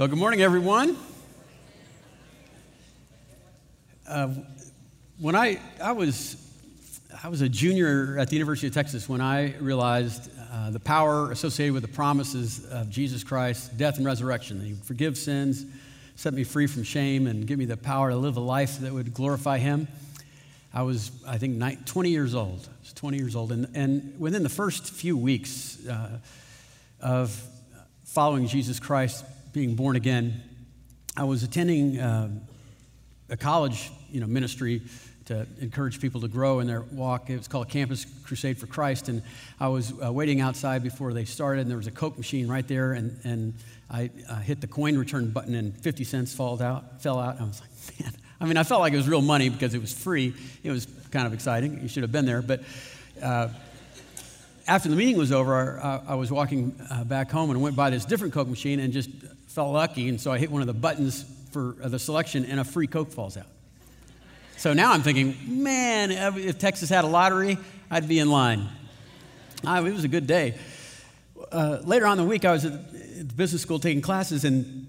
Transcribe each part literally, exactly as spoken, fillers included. Well, good morning, everyone. Uh, when I I was I was a junior at the University of Texas when I realized uh, the power associated with the promises of Jesus Christ's death and resurrection. He forgives sins, set me free from shame, and give me the power to live a life that would glorify Him. I was, I think, twenty years old. I was twenty years old, and and within the first few weeks uh, of following Jesus Christ, being born again, I was attending uh, a college, you know, ministry to encourage people to grow in their walk. It was called Campus Crusade for Christ, and I was uh, waiting outside before they started, and there was a Coke machine right there, and and I uh, hit the coin return button, and fifty cents fell out. Fell out, and I was like, man. I mean, I felt like it was real money because it was free. It was kind of exciting. You should have been there. But uh, after the meeting was over, I, I was walking uh, back home and went by this different Coke machine and just felt lucky. And so I hit one of the buttons for the selection, and a free Coke falls out. So now I'm thinking, man, if Texas had a lottery, I'd be in line. I, it was a good day. Uh, later on in the week, I was at the business school taking classes, and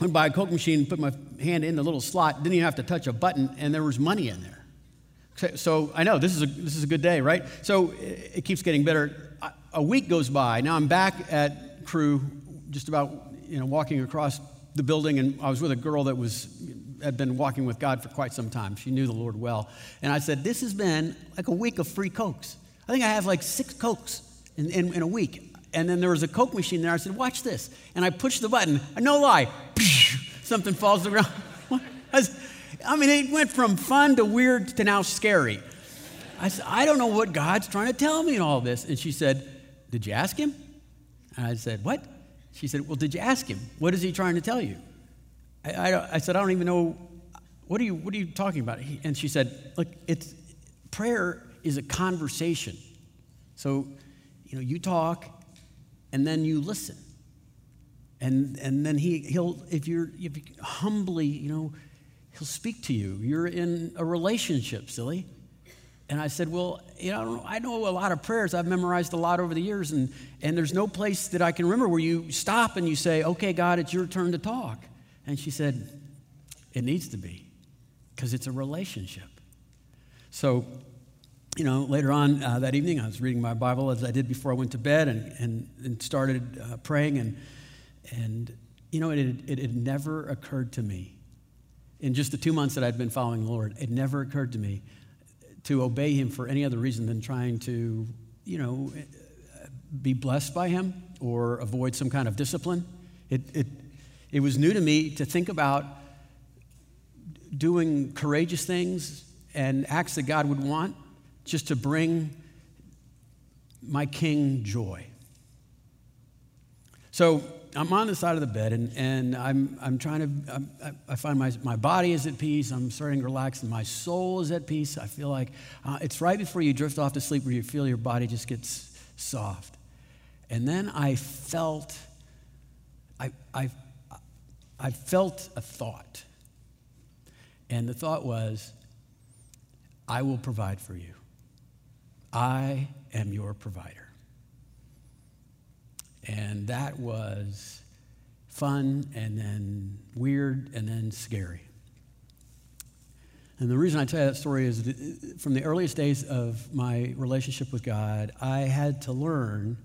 went by a Coke machine, put my hand in the little slot, didn't even have to touch a button, and there was money in there. So I know, this is a, this is a good day, right? So it keeps getting better. A week goes by. Now I'm back at Crewe, just about, you know, walking across the building, and I was with a girl that was had been walking with God for quite some time. She knew the Lord well. And I said, this has been like a week of free Cokes. I think I have like six Cokes in, in, in a week. And then there was a Coke machine there. I said, watch this. And I pushed the button. No lie. Something falls to the ground. I, was, I mean, it went from fun to weird to now scary. I said, I don't know what God's trying to tell me in all this. And she said, did you ask him? And I said, what? She said, well, did you ask him? What is he trying to tell you? I, I, I said, I don't even know. What are you, what are you talking about? He, and she said, look, it's, prayer is a conversation. So, you know, you talk, and then you listen, and and then he he'll if you're if you humbly, you know, he'll speak to you. You're in a relationship, silly. And I said, well, you know, I, don't know, I know a lot of prayers. I've memorized a lot over the years, and and there's no place that I can remember where you stop and you say, okay, God, it's your turn to talk. And she said, it needs to be, because it's a relationship. So, you know, later on uh, that evening, I was reading my Bible as I did before I went to bed, and and, and started uh, praying, and and you know, it had, it had never occurred to me, in just the two months that I'd been following the Lord, it never occurred to me to obey Him for any other reason than trying to, you know, be blessed by Him or avoid some kind of discipline. It it it was new to me to think about doing courageous things and acts that God would want, just to bring my King joy. So I'm on the side of the bed, and, and I'm I'm trying to, I'm, I find my, my body is at peace. I'm starting to relax, and my soul is at peace. I feel like uh, it's right before you drift off to sleep where you feel your body just gets soft. And then I felt, I, I, I felt a thought. And the thought was, I will provide for you. I am your provider. And that was fun, and then weird, and then scary. And the reason I tell you that story is that from the earliest days of my relationship with God, I had to learn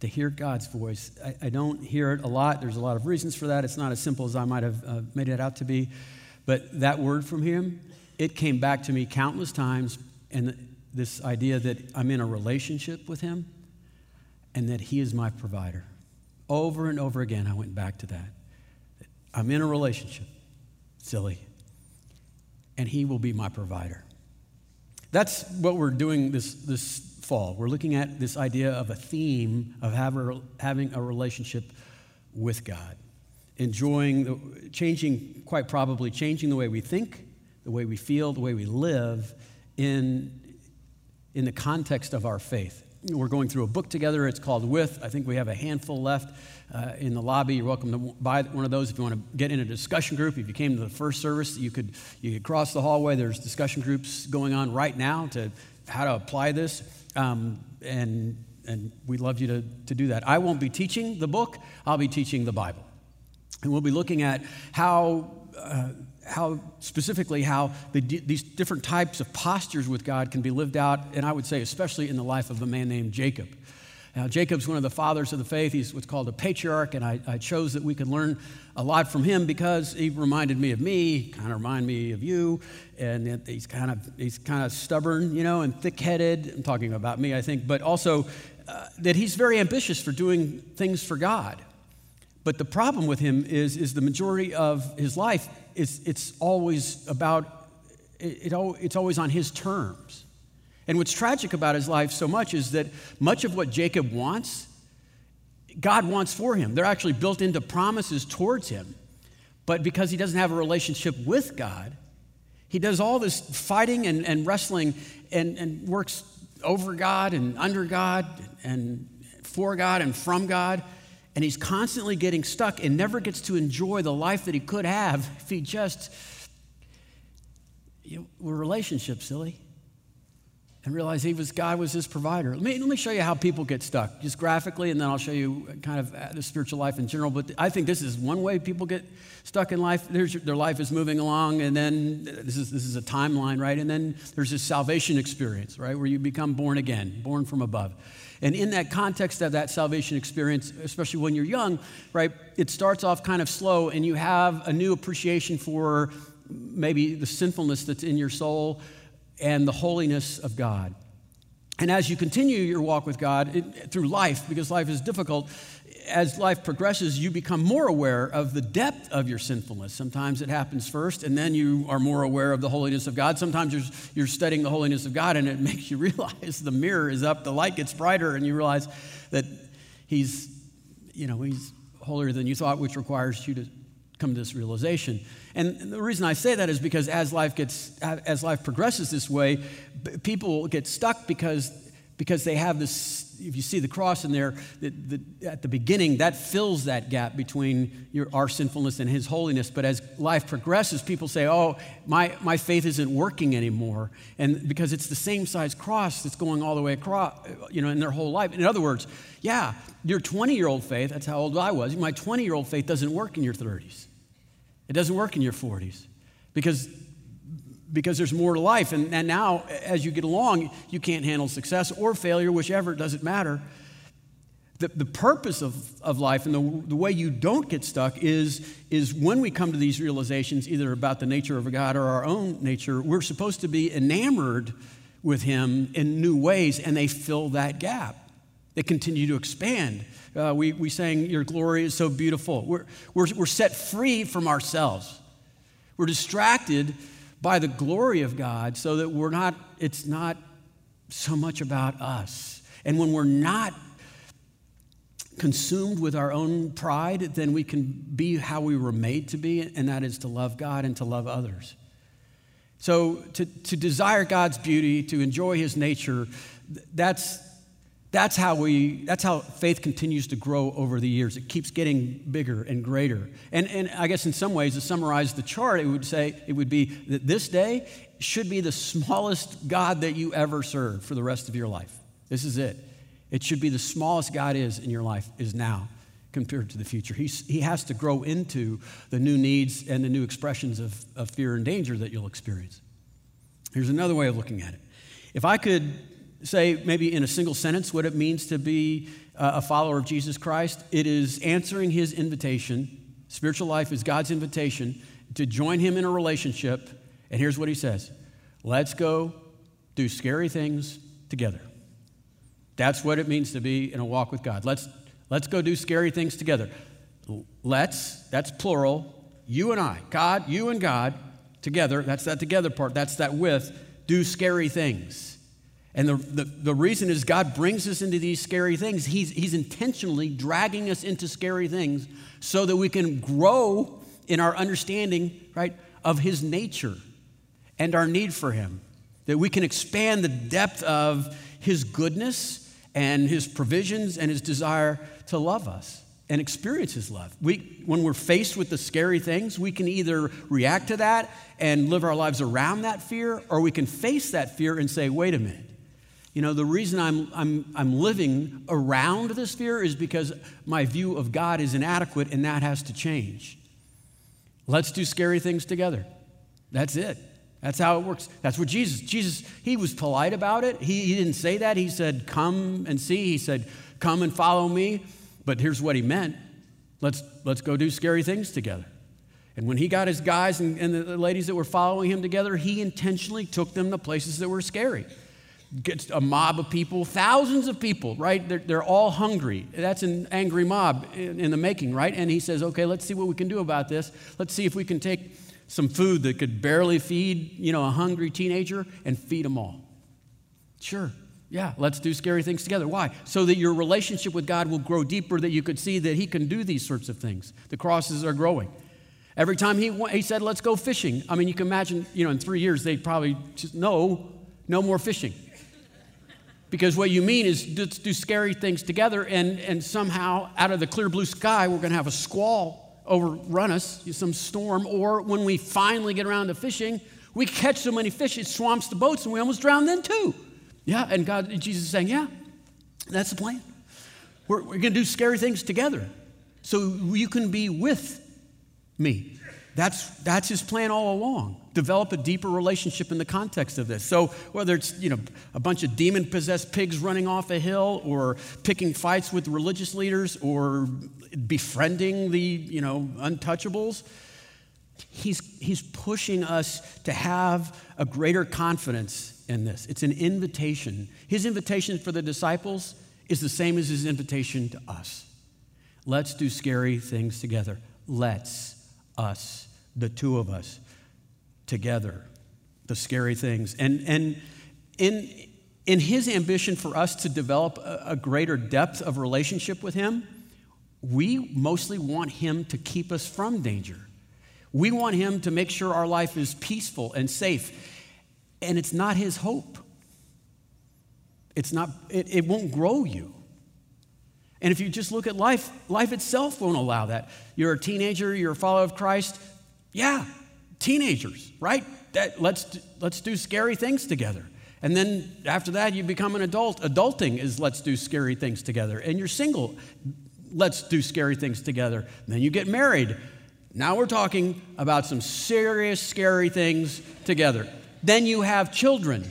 to hear God's voice. I, I don't hear it a lot. There's a lot of reasons for that. It's not as simple as I might have uh, made it out to be. But that word from Him, it came back to me countless times, and this idea that I'm in a relationship with Him and that He is my provider. Over and over again, I went back to that. I'm in a relationship, silly, and He will be my provider. That's what we're doing this, this fall. We're looking at this idea of a theme of have a, having a relationship with God, enjoying, the, changing, quite probably changing the way we think, the way we feel, the way we live in in the context of our faith. We're going through a book together. It's called With. I think we have a handful left uh, in the lobby. You're welcome to buy one of those if you want to get in a discussion group. If you came to the first service, you could you could cross the hallway. There's discussion groups going on right now to how to apply this, um, and and we'd love you to, to do that. I won't be teaching the book. I'll be teaching the Bible. And we'll be looking at how, uh, how specifically how the, these different types of postures with God can be lived out, and I would say especially in the life of a man named Jacob. Now, Jacob's one of the fathers of the faith. He's what's called a patriarch, and I, I chose that we could learn a lot from him because he reminded me of me, kind of reminded me of you, and he's kind of he's kind of stubborn, you know, and thick-headed. I'm talking about me, I think, but also uh, that he's very ambitious for doing things for God. But the problem with him is, is the majority of his life, is it's always about, it, it, it's always on his terms. And what's tragic about his life so much is that much of what Jacob wants, God wants for him. They're actually built into promises towards him. But because he doesn't have a relationship with God, he does all this fighting and, and wrestling and, and works over God and under God and for God and from God. And he's constantly getting stuck and never gets to enjoy the life that he could have if he just, you know, were relationship silly and realized he was, God was his provider. Let me, let me show you how people get stuck, just graphically, and then I'll show you kind of the spiritual life in general. But I think this is one way people get stuck in life. There's, their life is moving along, and then this is, this is a timeline, right? And then there's this salvation experience, right, where you become born again, born from above. And in that context of that salvation experience, especially when you're young, right, it starts off kind of slow, and you have a new appreciation for maybe the sinfulness that's in your soul and the holiness of God. And as you continue your walk with God it, through life, because life is difficult, as life progresses, you become more aware of the depth of your sinfulness. Sometimes it happens first, and then you are more aware of the holiness of God. Sometimes you're, you're studying the holiness of God, and it makes you realize the mirror is up, the light gets brighter, and you realize that he's, you know, he's holier than you thought, which requires you to come to this realization. And the reason I say that is because as life gets, as life progresses this way, people get stuck because because they have this. If you see the cross in there, the, the, at the beginning, that fills that gap between your, our sinfulness and his holiness. But as life progresses, people say, oh, my, my faith isn't working anymore. And because it's the same size cross that's going all the way across, you know, in their whole life. In other words, yeah, your twenty-year-old faith, that's how old I was, my twenty-year-old faith doesn't work in your thirties. It doesn't work in your forties because because there's more to life. And, and now, as you get along, you can't handle success or failure, whichever, it doesn't matter. The, the purpose of, of life and the, the way you don't get stuck is, is when we come to these realizations, either about the nature of God or our own nature, we're supposed to be enamored with him in new ways, and they fill that gap. They continue to expand. Uh, we, we sang, your glory is so beautiful. We're, we're, we're set free from ourselves. We're distracted by the glory of God, so that we're not, it's not so much about us. And when we're not consumed with our own pride, then we can be how we were made to be, and that is to love God and to love others. So to, to desire God's beauty, to enjoy his nature, that's, that's how we, that's how faith continues to grow over the years. It keeps getting bigger and greater. And, and I guess in some ways, to summarize the chart, it would say, it would be that this day should be the smallest God that you ever serve for the rest of your life. This is it. It should be the smallest God is in your life is now compared to the future. He's, he has to grow into the new needs and the new expressions of, of fear and danger that you'll experience. Here's another way of looking at it. If I could say maybe in a single sentence what it means to be a follower of Jesus Christ, it is answering his invitation. Spiritual life is God's invitation to join him in a relationship. And here's what he says: let's go do scary things together. That's what it means to be in a walk with God. Let's, let's go do scary things together. Let's, that's plural, you and I, God, you and God, together, that's that together part, that's that with, do scary things. And the, the, the reason is God brings us into these scary things. He's, he's intentionally dragging us into scary things so that we can grow in our understanding, right, of his nature and our need for him, that we can expand the depth of his goodness and his provisions and his desire to love us and experience his love. We, when we're faced with the scary things, we can either react to that and live our lives around that fear, or we can face that fear and say, wait a minute. You know, the reason I'm, I'm, I'm living around this fear is because my view of God is inadequate, and that has to change. Let's do scary things together. That's it. That's how it works. That's what Jesus, Jesus, he was polite about it. He, he didn't say that. He said, come and see. He said, come and follow me. But here's what he meant. Let's, let's go do scary things together. And when he got his guys and, and the ladies that were following him together, he intentionally took them to places that were scary. Gets a mob of people, thousands of people, right? They're, they're all hungry. That's an angry mob in, in the making, right? And he says, okay, let's see what we can do about this. Let's see if we can take some food that could barely feed, you know, a hungry teenager and feed them all. Sure, yeah, let's do scary things together. Why? So that your relationship with God will grow deeper, that you could see that he can do these sorts of things. The crosses are growing. Every time he, he said, let's go fishing. I mean, you can imagine, you know, in three years, they probably just, no, no more fishing. Because what you mean is let's do scary things together, and, and somehow out of the clear blue sky, we're going to have a squall overrun us, some storm, or when we finally get around to fishing, we catch so many fish, it swamps the boats, and we almost drown then too. Yeah, and God, Jesus is saying, yeah, that's the plan. We're, we're going to do scary things together so you can be with me. That's, that's his plan all along. Develop a deeper relationship in the context of this. So whether it's, you know, a bunch of demon-possessed pigs running off a hill, or picking fights with religious leaders, or befriending the, you know, untouchables, he's, he's pushing us to have a greater confidence in this. It's an invitation. His invitation for the disciples is the same as his invitation to us. Let's do scary things together. Let's us. The two of us together, the scary things. And and in in his ambition for us to develop a, a greater depth of relationship with him, we mostly want him to keep us from danger. We want him to make sure our life is peaceful and safe. And it's not his hope. It's not, it, it won't grow you. And if you just look at life, life itself won't allow that. You're a teenager, you're a follower of Christ. Yeah, teenagers, right? That, let's, let's do scary things together. And then after that, you become an adult. Adulting is let's do scary things together. And you're single, let's do scary things together. And then you get married. Now we're talking about some serious, scary things together. Then you have children.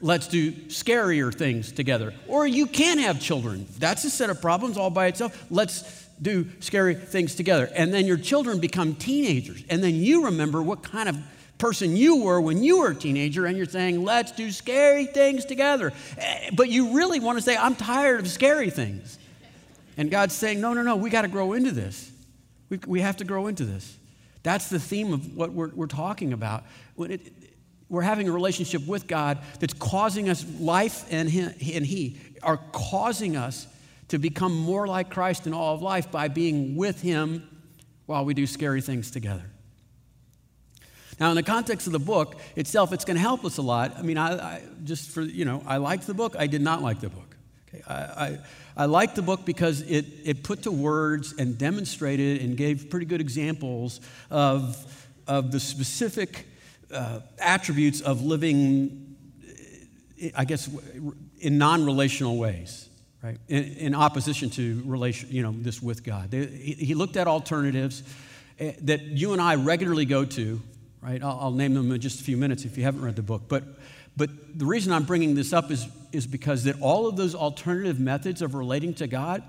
Let's do scarier things together. Or you can have children. That's a set of problems all by itself. Let's do scary things together. And then your children become teenagers. And then you remember what kind of person you were when you were a teenager, and you're saying, let's do scary things together. But you really want to say, I'm tired of scary things. And God's saying, no, no, no, we got to grow into this. We, we have to grow into this. That's the theme of what we're, we're talking about. When it, We're having a relationship with God that's causing us, life and He, and he are causing us to become more like Christ in all of life by being with him while we do scary things together. Now, in the context of the book itself, it's going to help us a lot. I mean, I, I just for, you know, I liked the book. I did not like the book. Okay, I, I, I liked the book because it, it put to words and demonstrated and gave pretty good examples of, of the specific Uh, attributes of living, I guess, in non-relational ways, right? In, in opposition to relation, you know, this with God. They, he looked at alternatives that you and I regularly go to, right? I'll, I'll name them in just a few minutes if you haven't read the book. But, but the reason I'm bringing this up is, is because that all of those alternative methods of relating to God,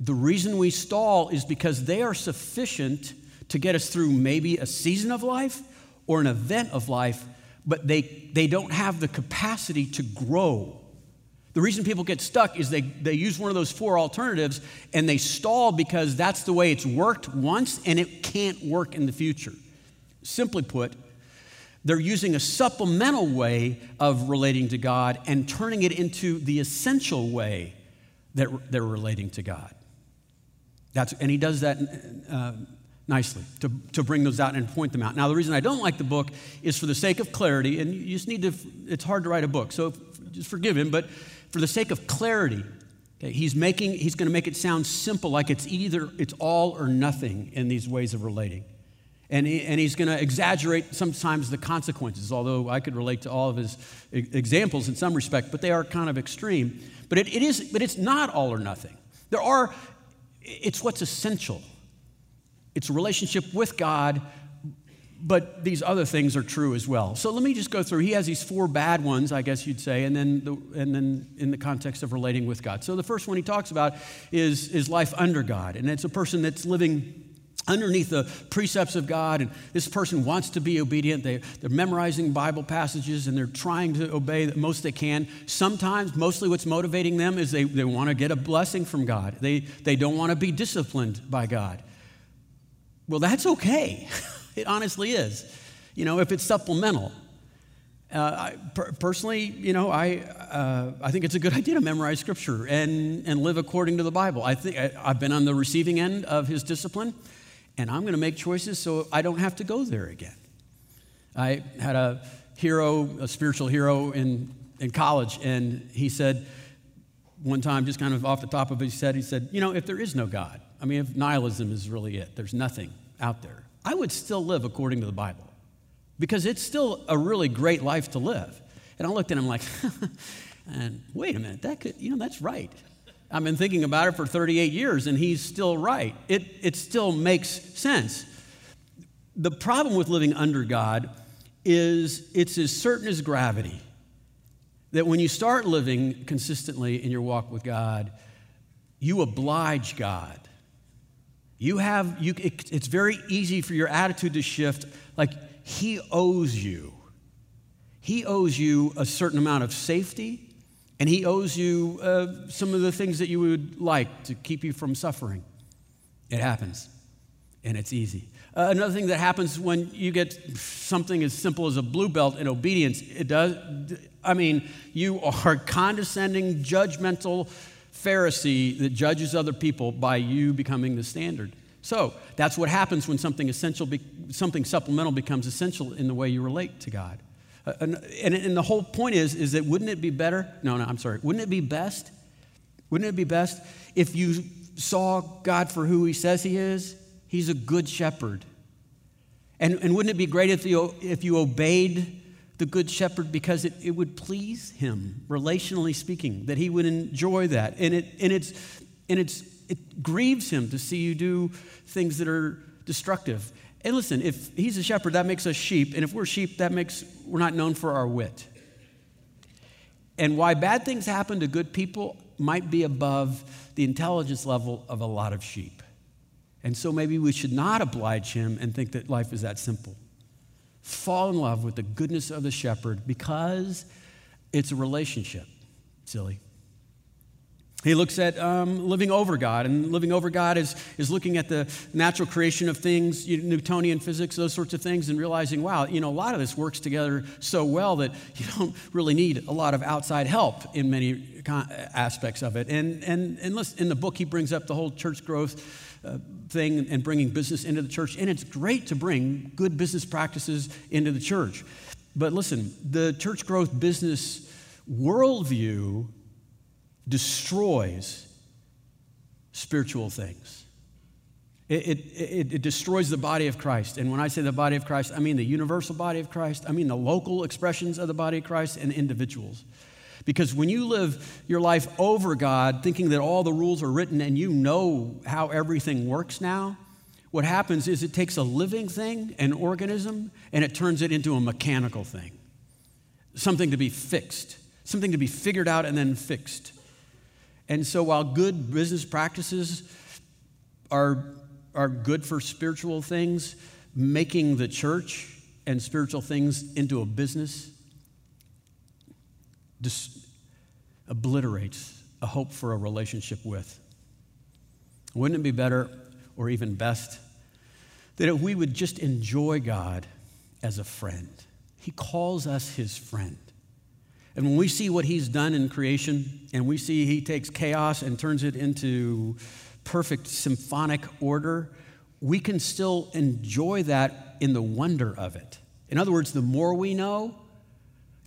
the reason we stall is because they are sufficient to get us through maybe a season of life or an event of life, but they, they don't have the capacity to grow. The reason people get stuck is they, they use one of those four alternatives and they stall because that's the way it's worked once and it can't work in the future. Simply put, they're using a supplemental way of relating to God and turning it into the essential way that they're relating to God. That's, and he does that uh, nicely, to, to bring those out and point them out. Now, the reason I don't like the book is for the sake of clarity, and you just need to, it's hard to write a book, so just forgive him, but for the sake of clarity, okay, he's making, he's going to make it sound simple, like it's either, it's all or nothing in these ways of relating. and he, and he's going to exaggerate sometimes the consequences, although I could relate to all of his e- examples in some respect, but they are kind of extreme. But it, it is, but it's not all or nothing. There are, it's what's essential. It's a relationship with God, but these other things are true as well. So let me just go through. He has these four bad ones, I guess you'd say, and then the, and then in the context of relating with God. So the first one he talks about is, is life under God, and it's a person that's living underneath the precepts of God, and this person wants to be obedient. They, they're memorizing Bible passages, and they're trying to obey the most they can. Sometimes, mostly what's motivating them is they, they want to get a blessing from God. They, they don't want to be disciplined by God. Well, that's okay. It honestly is, you know, if it's supplemental. Uh, I, per- personally, you know, I uh, I think it's a good idea to memorize Scripture and and live according to the Bible. I think I, I've been on the receiving end of His discipline, and I'm going to make choices so I don't have to go there again. I had a hero, a spiritual hero in in college, and he said one time, just kind of off the top of his head, he said, you know, if there is no God, I mean, if nihilism is really it, there's nothing out there, I would still live according to the Bible, because it's still a really great life to live. And I looked at him like, and wait a minute, that could, you know, that's right. I've been thinking about it for thirty-eight years, and he's still right. It, it still makes sense. The problem with living under God is it's as certain as gravity that when you start living consistently in your walk with God, you oblige God. You have, you, it, it's very easy for your attitude to shift. Like, he owes you. He owes you a certain amount of safety, and he owes you uh, some of the things that you would like to keep you from suffering. It happens, and it's easy. Uh, another thing that happens when you get something as simple as a blue belt in obedience, it does, I mean, you are condescending, judgmental Pharisee that judges other people by you becoming the standard. So that's what happens when something essential, be, something supplemental becomes essential in the way you relate to God. Uh, and, and, and the whole point is, is that wouldn't it be better? No, no, I'm sorry. Wouldn't it be best? Wouldn't it be best if you saw God for who he says he is? He's a good shepherd. And, and wouldn't it be great if you, if you obeyed the good shepherd, because it, it would please him, relationally speaking, that he would enjoy that. And it and it's and it's it grieves him to see you do things that are destructive. And listen, if he's a shepherd, that makes us sheep, and if we're sheep, that makes we're not known for our wit. And why bad things happen to good people might be above the intelligence level of a lot of sheep. And so maybe we should not oblige him and think that life is that simple. Fall in love with the goodness of the shepherd, because it's a relationship, silly. He looks at um, living over God, and living over God is, is looking at the natural creation of things, you know, Newtonian physics, those sorts of things, and realizing, wow, you know, a lot of this works together so well that you don't really need a lot of outside help in many con- aspects of it. And and and listen, in the book, he brings up the whole church growth Uh, thing and bringing business into the church. And it's great to bring good business practices into the church. But listen, the church growth business worldview destroys spiritual things. It, it, it, it destroys the body of Christ. And when I say the body of Christ, I mean the universal body of Christ. I mean the local expressions of the body of Christ and individuals. Because when you live your life over God, thinking that all the rules are written and you know how everything works now, what happens is it takes a living thing, an organism, and it turns it into a mechanical thing, something to be fixed, something to be figured out and then fixed. And so while good business practices are, are good for spiritual things, making the church and spiritual things into a business Dis- obliterates a hope for a relationship with. Wouldn't it be better, or even best, that if we would just enjoy God as a friend? He calls us his friend. And when we see what he's done in creation, and we see he takes chaos and turns it into perfect symphonic order, we can still enjoy that in the wonder of it. In other words, the more we know,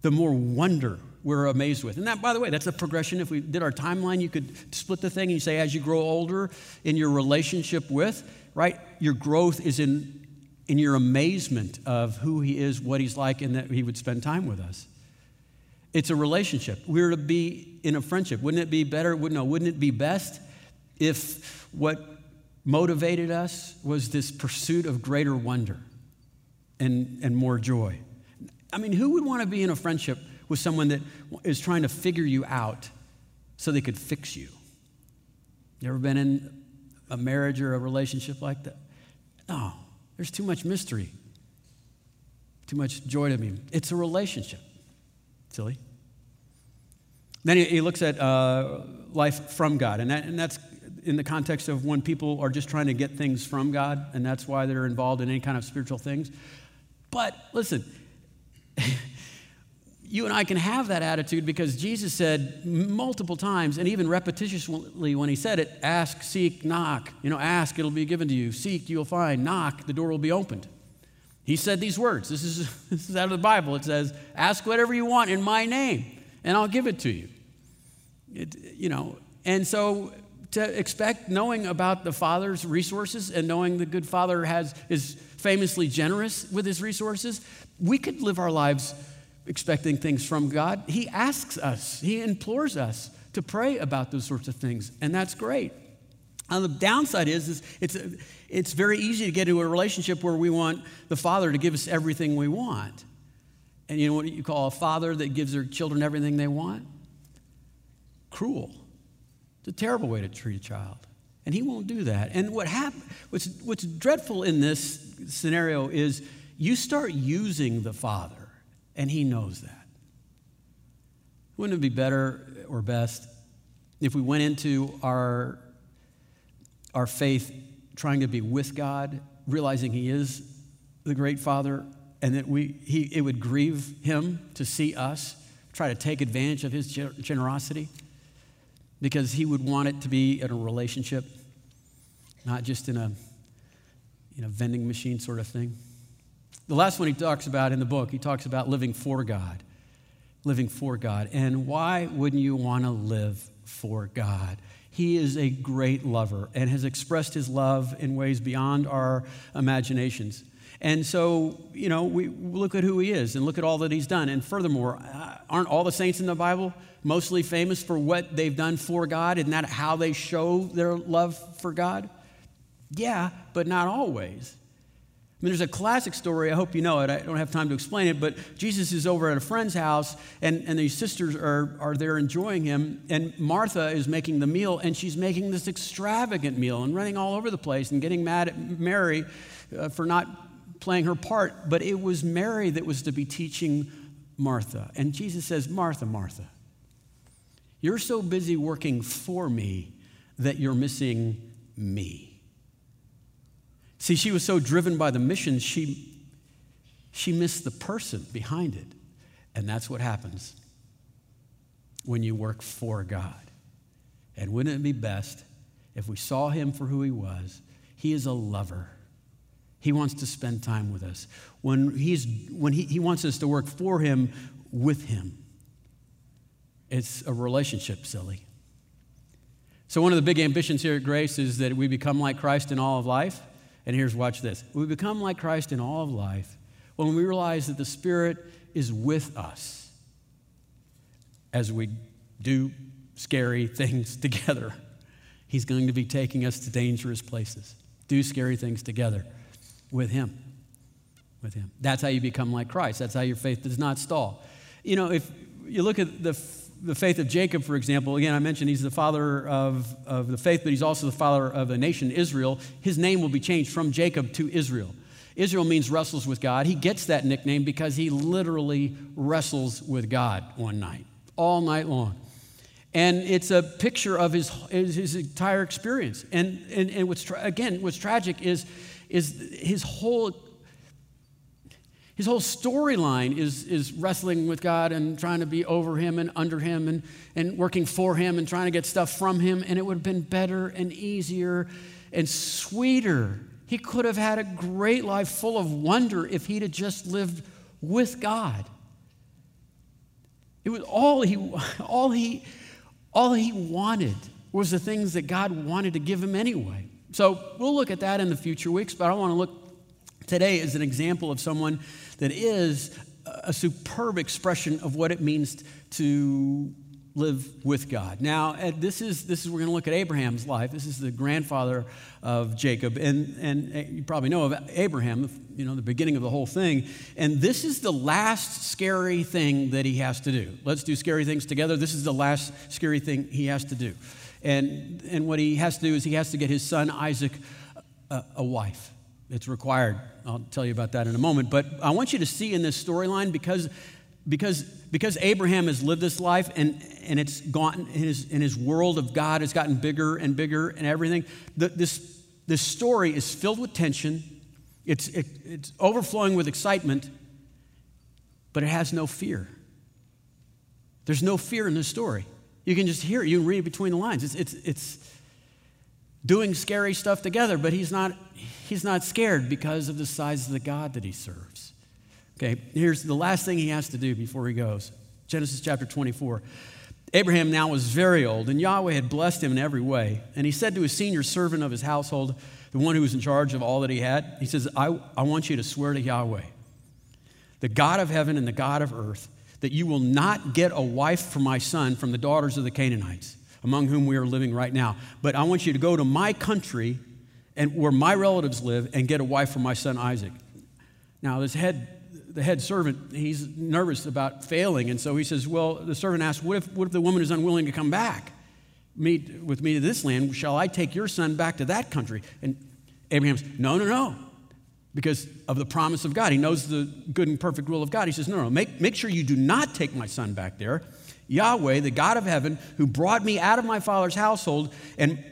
the more wonder we're amazed with. And that, by the way, that's a progression. If we did our timeline, you could split the thing and you say, as you grow older in your relationship with, right, your growth is in in your amazement of who he is, what he's like, and that he would spend time with us. It's a relationship. We're to be in a friendship. Wouldn't it be better? Wouldn't, no, wouldn't it be best if what motivated us was this pursuit of greater wonder and, and more joy? I mean, who would want to be in a friendship with someone that is trying to figure you out so they could fix you? You ever been in a marriage or a relationship like that? No, there's too much mystery, too much joy to me. It's a relationship. Silly. Then he looks at uh, life from God, and, that, and that's in the context of when people are just trying to get things from God, and that's why they're involved in any kind of spiritual things. But listen, you and I can have that attitude because Jesus said multiple times, and even repetitiously when he said it, ask, seek, knock. You know, ask, it'll be given to you. Seek, you'll find. Knock, the door will be opened. He said these words. This is, this is out of the Bible. It says, ask whatever you want in my name, and I'll give it to you. It, you know, and so to expect knowing about the Father's resources and knowing the good Father has is famously generous with his resources, we could live our lives expecting things from God. He asks us, he implores us to pray about those sorts of things, and that's great. Now, the downside is, is it's, it's very easy to get into a relationship where we want the Father to give us everything we want. And you know what you call a father that gives their children everything they want? Cruel. It's a terrible way to treat a child. And he won't do that. And what hap- what's, what's dreadful in this scenario is you start using the Father, and he knows that. Wouldn't it be better or best if we went into our... our faith, trying to be with God, realizing he is the great Father, and that we he it would grieve him to see us try to take advantage of his generosity, because he would want it to be in a relationship, not just in a you know vending machine sort of thing. The last one he talks about in the book, he talks about living for God, living for God. And why wouldn't you want to live for God? He is a great lover and has expressed his love in ways beyond our imaginations. And so, you know, we look at who he is and look at all that he's done. And furthermore, aren't all the saints in the Bible mostly famous for what they've done for God? Isn't that how they show their love for God? Yeah, but not always. I mean, there's a classic story. I hope you know it. I don't have time to explain it, but Jesus is over at a friend's house, and, and these sisters are, are there enjoying him, and Martha is making the meal, and she's making this extravagant meal and running all over the place and getting mad at Mary uh, for not playing her part. But it was Mary that was to be teaching Martha. And Jesus says, Martha, Martha, you're so busy working for me that you're missing me. See, she was so driven by the mission, she she missed the person behind it. And that's what happens when you work for God. And wouldn't it be best if we saw him for who he was? He is a lover. He wants to spend time with us. When he's when he, he wants us to work for him, with him. It's a relationship, silly. So one of the big ambitions here at Grace is that we become like Christ in all of life. And here's, watch this. We become like Christ in all of life when we realize that the Spirit is with us as we do scary things together. He's going to be taking us to dangerous places. Do scary things together with him. With him. That's how you become like Christ. That's how your faith does not stall. You know, if you look at the the faith of Jacob, for example, again, I mentioned he's the father of, of the faith, but he's also the father of the nation Israel. His name will be changed from Jacob to Israel. Israel means wrestles with God. He gets that nickname because he literally wrestles with God one night, all night long. And it's a picture of his his entire experience. And, and, and what's tra- again, what's tragic is, is his whole His whole storyline is, is wrestling with God and trying to be over him and under him and, and working for him and trying to get stuff from him. And it would have been better and easier and sweeter. He could have had a great life full of wonder if he'd have just lived with God. It was all he, all he, all he wanted was the things that God wanted to give him anyway. So we'll look at that in the future weeks, but I want to look today is an example of someone that is a superb expression of what it means to live with God. Now, this is this is we're going to look at Abraham's life. This is the grandfather of Jacob, and and you probably know of Abraham, you know, the beginning of the whole thing. And this is the last scary thing that he has to do. Let's do scary things together. This is the last scary thing he has to do, and and what he has to do is he has to get his son Isaac a, a wife. It's required. I'll tell you about that in a moment. But I want you to see in this storyline because. Because, because Abraham has lived this life and, and it's gone, and his, and his world of God has gotten bigger and bigger and everything, the, this, this story is filled with tension. It's, it, it's overflowing with excitement, but it has no fear. There's no fear in this story. You can just hear it. You can read it between the lines. It's, it's, it's doing scary stuff together, but he's not, he's not scared because of the size of the God that he serves. Okay, here's the last thing he has to do before he goes. Genesis chapter twenty-four. Abraham now was very old, and Yahweh had blessed him in every way. And he said to his senior servant of his household, the one who was in charge of all that he had, he says, I, I want you to swear to Yahweh, the God of heaven and the God of earth, that you will not get a wife for my son from the daughters of the Canaanites, among whom we are living right now. But I want you to go to my country and where my relatives live and get a wife for my son Isaac. Now, this head... The head servant, he's nervous about failing, and so he says, well, the servant asks, what if, what if the woman is unwilling to come back meet with me to this land? Shall I take your son back to that country? And Abraham's, no, no, no, because of the promise of God. He knows the good and perfect will of God. He says, no, no, make, make sure you do not take my son back there. Yahweh, the God of heaven, who brought me out of my father's household and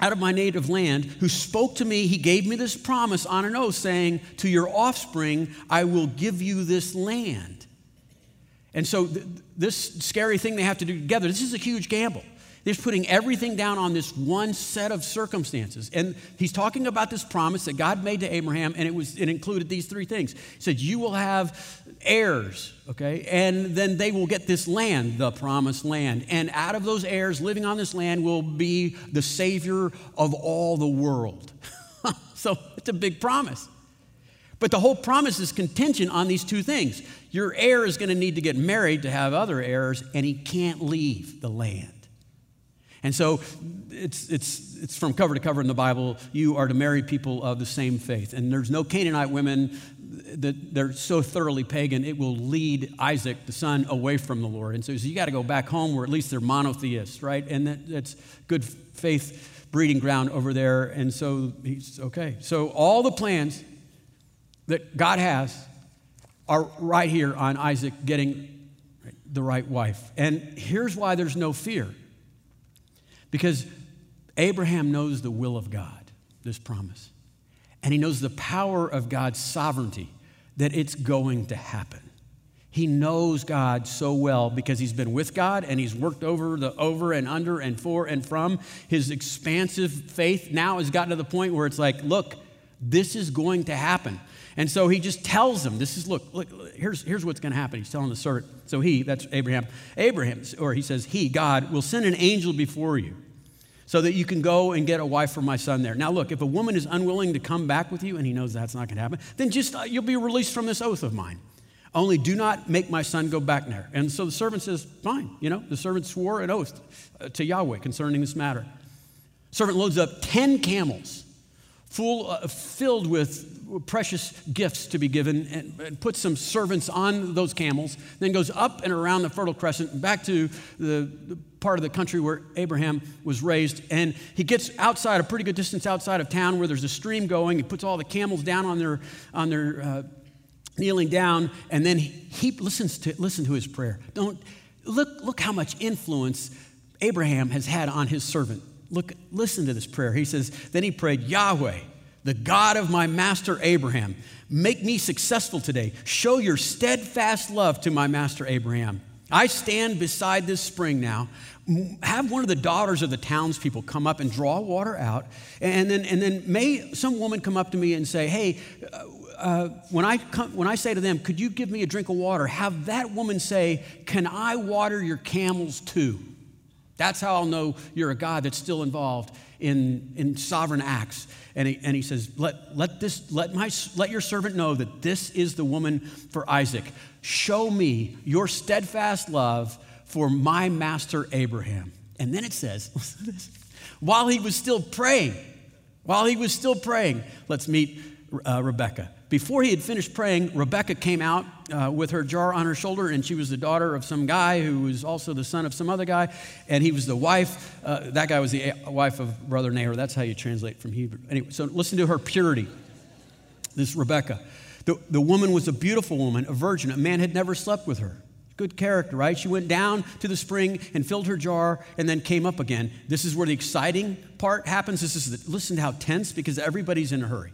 out of my native land, who spoke to me, he gave me this promise on an oath, saying, to your offspring, I will give you this land. And so th- this scary thing they have to do together, this is a huge gamble. They're putting everything down on this one set of circumstances. And he's talking about this promise that God made to Abraham, and it was it included these three things. He said, you will have heirs, okay? And then they will get this land, the promised land. And out of those heirs living on this land will be the Savior of all the world. So it's a big promise. But the whole promise is contingent on these two things. Your heir is going to need to get married to have other heirs, and he can't leave the land. And so it's, it's, it's from cover to cover in the Bible, you are to marry people of the same faith. And there's no Canaanite women that they're so thoroughly pagan, it will lead Isaac, the son, away from the Lord. And so you got to go back home where at least they're monotheists, right? And that, that's good faith breeding ground over there. And so he's okay. So all the plans that God has are right here on Isaac getting the right wife. And here's why there's no fear. Because Abraham knows the will of God, this promise. And he knows the power of God's sovereignty, that it's going to happen. He knows God so well because he's been with God and he's worked over the over and under and for and from. His expansive faith now has gotten to the point where it's like, look, this is going to happen. And so he just tells him, this is, look, look here's, here's what's going to happen. He's telling the servant. So he, that's Abraham, Abraham, or he says, he, God, will send an angel before you so that you can go and get a wife for my son there. Now, look, if a woman is unwilling to come back with you, and he knows that's not going to happen, then just, uh, you'll be released from this oath of mine. Only do not make my son go back there. And so the servant says, fine. You know, the servant swore an oath to Yahweh concerning this matter. Servant loads up ten camels full, uh, filled with precious gifts to be given, and, and puts some servants on those camels, then goes up and around the Fertile Crescent back to the, the part of the country where Abraham was raised. And he gets outside, a pretty good distance outside of town, where there's a stream going. He puts all the camels down on their, on their uh, kneeling down, and then he, he listens to listen to his prayer. Don't look look how much influence Abraham has had on his servant. Look, listen to this prayer. He says, then he prayed, Yahweh, the God of my master Abraham, make me successful today. Show your steadfast love to my master Abraham. I stand beside this spring now. Have one of the daughters of the townspeople come up and draw water out. And then, and then may some woman come up to me and say, hey, uh, uh, when I come, when I say to them, could you give me a drink of water? Have that woman say, can I water your camels too? That's how I'll know you're a God that's still involved in, in sovereign acts. And he, and he says, let, let, this, let, my, let your servant know that this is the woman for Isaac. Show me your steadfast love for my master Abraham. And then it says, listen to this, while he was still praying, while he was still praying, let's meet uh, Rebecca. Before he had finished praying, Rebecca came out uh, with her jar on her shoulder, and she was the daughter of some guy who was also the son of some other guy, and he was the wife. Uh, that guy was the wife of brother Nahor. That's how you translate from Hebrew. Anyway, so listen to her purity, this Rebecca. The, the woman was a beautiful woman, a virgin. A man had never slept with her. Good character, right? She went down to the spring and filled her jar and then came up again. This is where the exciting part happens. This is the, listen to how tense, because everybody's in a hurry.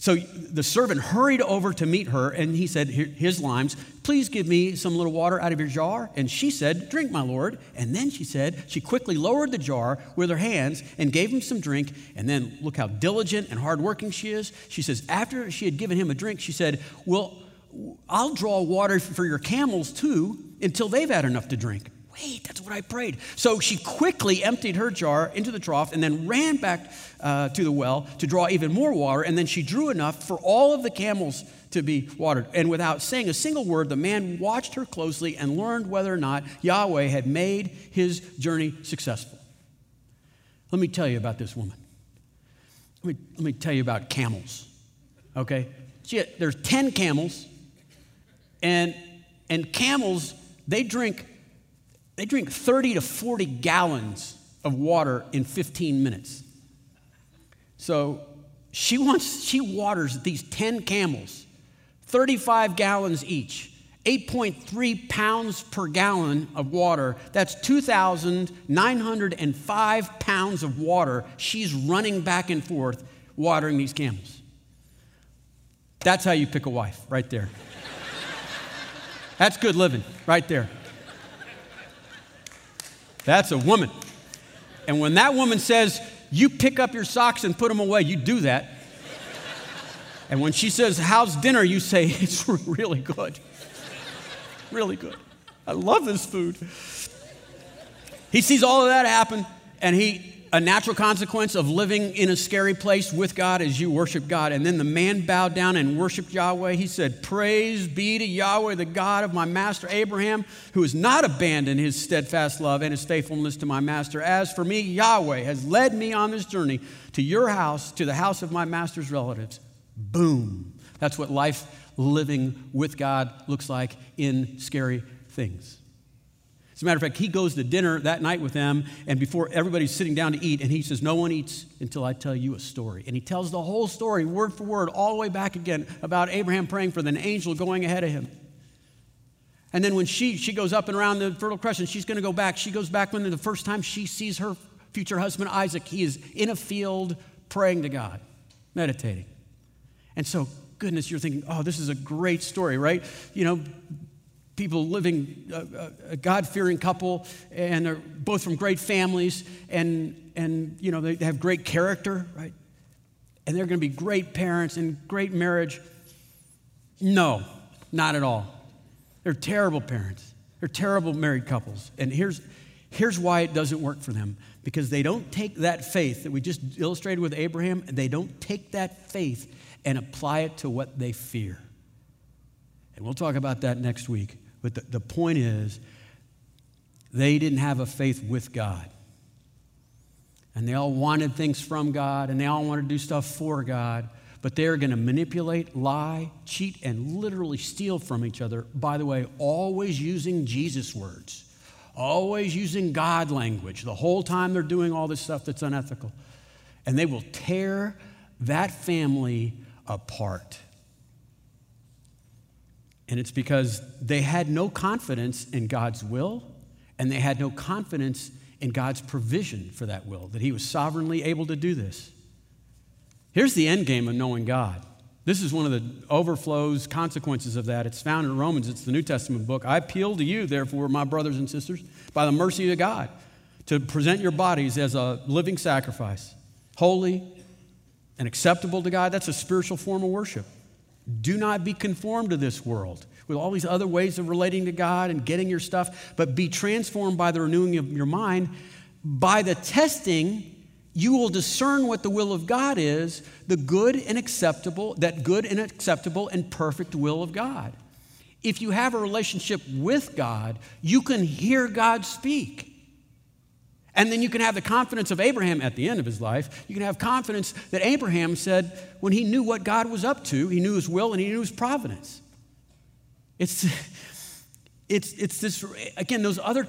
So the servant hurried over to meet her, and he said, his lines, please give me some little water out of your jar. And she said, drink, my lord. And then she said, she quickly lowered the jar with her hands and gave him some drink. And then look how diligent and hardworking she is. She says, after she had given him a drink, she said, well, I'll draw water for your camels too until they've had enough to drink. Wait, that's what I prayed. So she quickly emptied her jar into the trough and then ran back uh, to the well to draw even more water. And then she drew enough for all of the camels to be watered. And without saying a single word, the man watched her closely and learned whether or not Yahweh had made his journey successful. Let me tell you about this woman. Let me, let me tell you about camels, okay? She had, there's ten camels, and and camels, they drink... They drink thirty to forty gallons of water in fifteen minutes. So she wants, she waters these ten camels, thirty-five gallons each, eight point three pounds per gallon of water. That's two thousand nine hundred five pounds of water. She's running back and forth watering these camels. That's how you pick a wife, right there. That's good living, right there. That's a woman. And when that woman says, you pick up your socks and put them away, you do that. And when she says, how's dinner? You say, it's really good. Really good. I love this food. He sees all of that happen, and he, a natural consequence of living in a scary place with God is you worship God. And then the man bowed down and worshiped Yahweh. He said, praise be to Yahweh, the God of my master Abraham, who has not abandoned his steadfast love and his faithfulness to my master. As for me, Yahweh has led me on this journey to your house, to the house of my master's relatives. Boom. That's what life living with God looks like in scary things. As a matter of fact, he goes to dinner that night with them, and before everybody's sitting down to eat, and he says, no one eats until I tell you a story. And he tells the whole story, word for word, all the way back again, about Abraham praying for an angel going ahead of him. And then when she, she goes up and around the fertile crescent, she's going to go back. She goes back when the first time she sees her future husband, Isaac, he is in a field praying to God, meditating. And so, goodness, you're thinking, oh, this is a great story, right? You know, people living, uh, a God-fearing couple, and they're both from great families, and, and you know, they have great character, right? And they're going to be great parents and great marriage. No, not at all. They're terrible parents. They're terrible married couples. And here's, here's why it doesn't work for them, because they don't take that faith that we just illustrated with Abraham, and they don't take that faith and apply it to what they fear. And we'll talk about that next week. But the, the point is, they didn't have a faith with God. And they all wanted things from God, and they all wanted to do stuff for God. But they're going to manipulate, lie, cheat, and literally steal from each other. By the way, always using Jesus' words. Always using God language. The whole time they're doing all this stuff that's unethical. And they will tear that family apart. And it's because they had no confidence in God's will, and they had no confidence in God's provision for that will, that he was sovereignly able to do this. Here's the end game of knowing God. This is one of the overflows, consequences of that. It's found in Romans. It's the New Testament book. I appeal to you, therefore, my brothers and sisters, by the mercy of God, to present your bodies as a living sacrifice, holy and acceptable to God. That's a spiritual form of worship. Do not be conformed to this world, with all these other ways of relating to God and getting your stuff, but be transformed by the renewing of your mind. By the testing, you will discern what the will of God is, the good and acceptable, that good and acceptable and perfect will of God. If you have a relationship with God, you can hear God speak. And then you can have the confidence of Abraham at the end of his life. You can have confidence that Abraham said when he knew what God was up to, he knew his will and he knew his providence. It's, it's, it's this, again, those other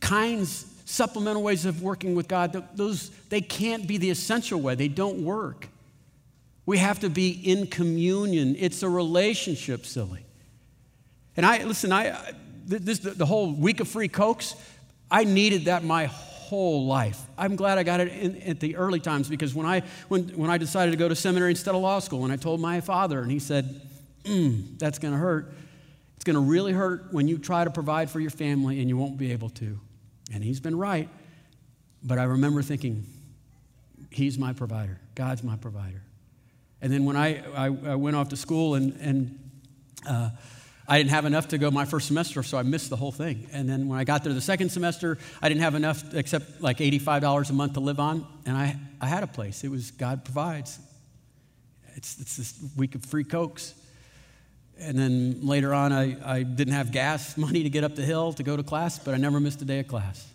kinds, supplemental ways of working with God, those, they can't be the essential way. They don't work. We have to be in communion. It's a relationship, silly. And I, listen, I, this, the whole week of free Cokes, I needed that my whole whole life. I'm glad I got it in, at the early times, because when I when, when I decided to go to seminary instead of law school, and I told my father, and he said, mm, that's going to hurt. It's going to really hurt when you try to provide for your family and you won't be able to. And he's been right. But I remember thinking, he's my provider. God's my provider. And then when I, I, I went off to school and, and uh, I didn't have enough to go my first semester, so I missed the whole thing. And then when I got there the second semester, I didn't have enough except like eighty-five dollars a month to live on, and I, I had a place. It was God provides. It's, it's this week of free Cokes. And then later on, I, I didn't have gas money to get up the hill to go to class, but I never missed a day of class.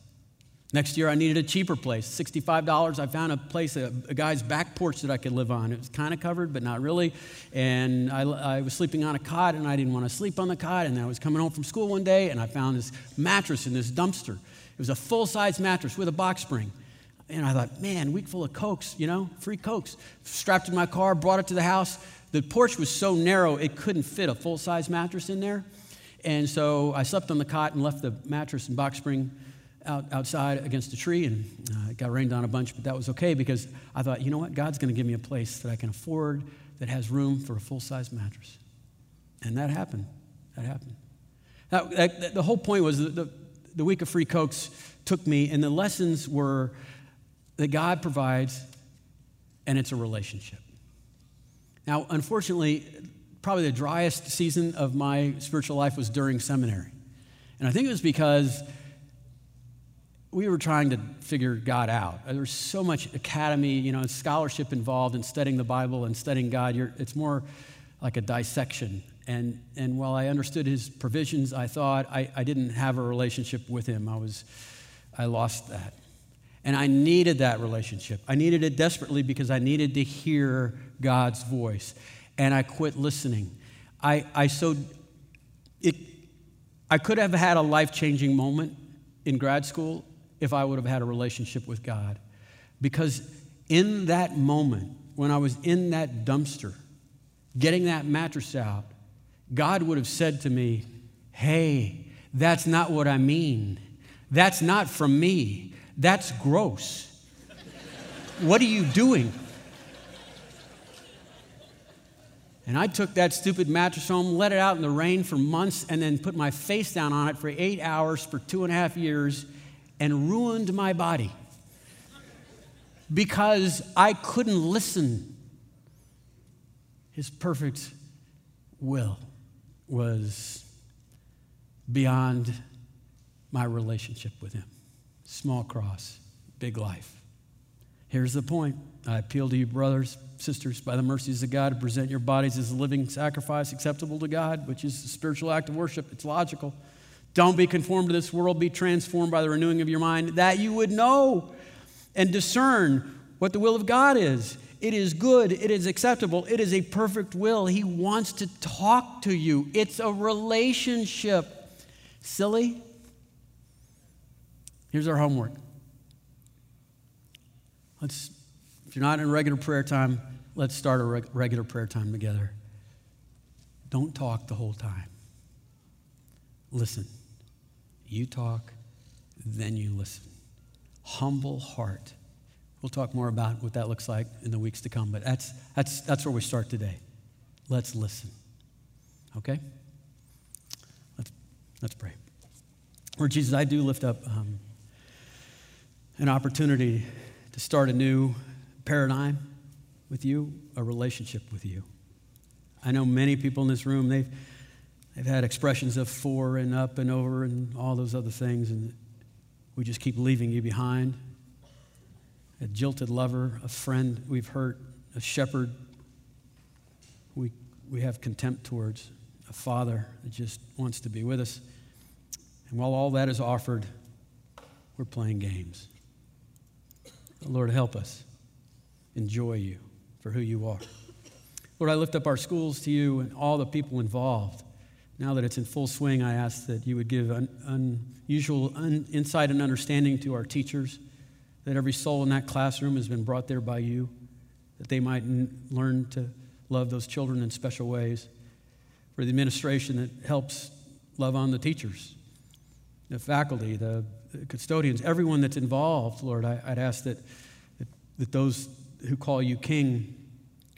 Next year, I needed a cheaper place, sixty-five dollars. I found a place, a, a guy's back porch that I could live on. It was kind of covered, but not really. And I, I was sleeping on a cot, and I didn't want to sleep on the cot. And I was coming home from school one day, and I found this mattress in this dumpster. It was a full-size mattress with a box spring. And I thought, man, week full of Cokes, you know, free Cokes. Strapped in my car, brought it to the house. The porch was so narrow, it couldn't fit a full-size mattress in there. And so I slept on the cot and left the mattress and box spring Out, outside against a tree, and uh, it got rained on a bunch, but that was okay because I thought, you know what? God's going to give me a place that I can afford that has room for a full-size mattress. And that happened. That happened. Now, that, the whole point was the, the, the week of free Cokes took me, and the lessons were that God provides, and it's a relationship. Now, unfortunately, probably the driest season of my spiritual life was during seminary. And I think it was because we were trying to figure God out. There's so much academy, you know, scholarship involved in studying the Bible and studying God. You're, it's more like a dissection. And and while I understood his provisions, I thought I, I didn't have a relationship with him. I was, I lost that. And I needed that relationship. I needed it desperately because I needed to hear God's voice. And I quit listening. I, I so, it, I could have had a life-changing moment in grad school if I would have had a relationship with God. Because in that moment, when I was in that dumpster, getting that mattress out, God would have said to me, hey, that's not what I mean. That's not from me. That's gross. What are you doing? And I took that stupid mattress home, let it out in the rain for months, and then put my face down on it for eight hours for two and a half years, and ruined my body because I couldn't listen. His perfect will was beyond my relationship with him. Small cross, big life. Here's the point. I appeal to you, brothers, sisters, by the mercies of God, to present your bodies as a living sacrifice acceptable to God, which is a spiritual act of worship. It's logical. Don't be conformed to this world. Be transformed by the renewing of your mind, that you would know and discern what the will of God is. It is good. It is acceptable. It is a perfect will. He wants to talk to you. It's a relationship. Silly. Here's our homework. Let's, if you're not in regular prayer time, let's start a reg- regular prayer time together. Don't talk the whole time. Listen. You talk, then you listen. Humble heart. We'll talk more about what that looks like in the weeks to come, but that's that's that's where we start today. Let's listen. Okay? Let's let's pray. Lord Jesus, I do lift up um, an opportunity to start a new paradigm with you, a relationship with you. I know many people in this room, they've They've had expressions of for and up and over and all those other things, and we just keep leaving you behind. A jilted lover, a friend we've hurt, a shepherd we, we have contempt towards, a father that just wants to be with us. And while all that is offered, we're playing games. Lord, help us enjoy you for who you are. Lord, I lift up our schools to you and all the people involved. Now that it's in full swing, I ask that you would give un- unusual un- insight and understanding to our teachers, that every soul in that classroom has been brought there by you, that they might n- learn to love those children in special ways, for the administration that helps love on the teachers, the faculty, the custodians, everyone that's involved. Lord, I, I'd ask that, that, that those who call you King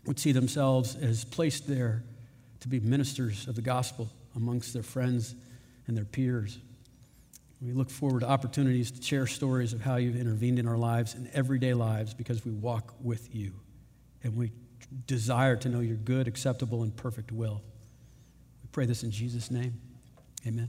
would see themselves as placed there to be ministers of the gospel amongst their friends and their peers. We look forward to opportunities to share stories of how you've intervened in our lives and everyday lives, because we walk with you and we desire to know your good, acceptable, and perfect will. We pray this in Jesus' name. Amen.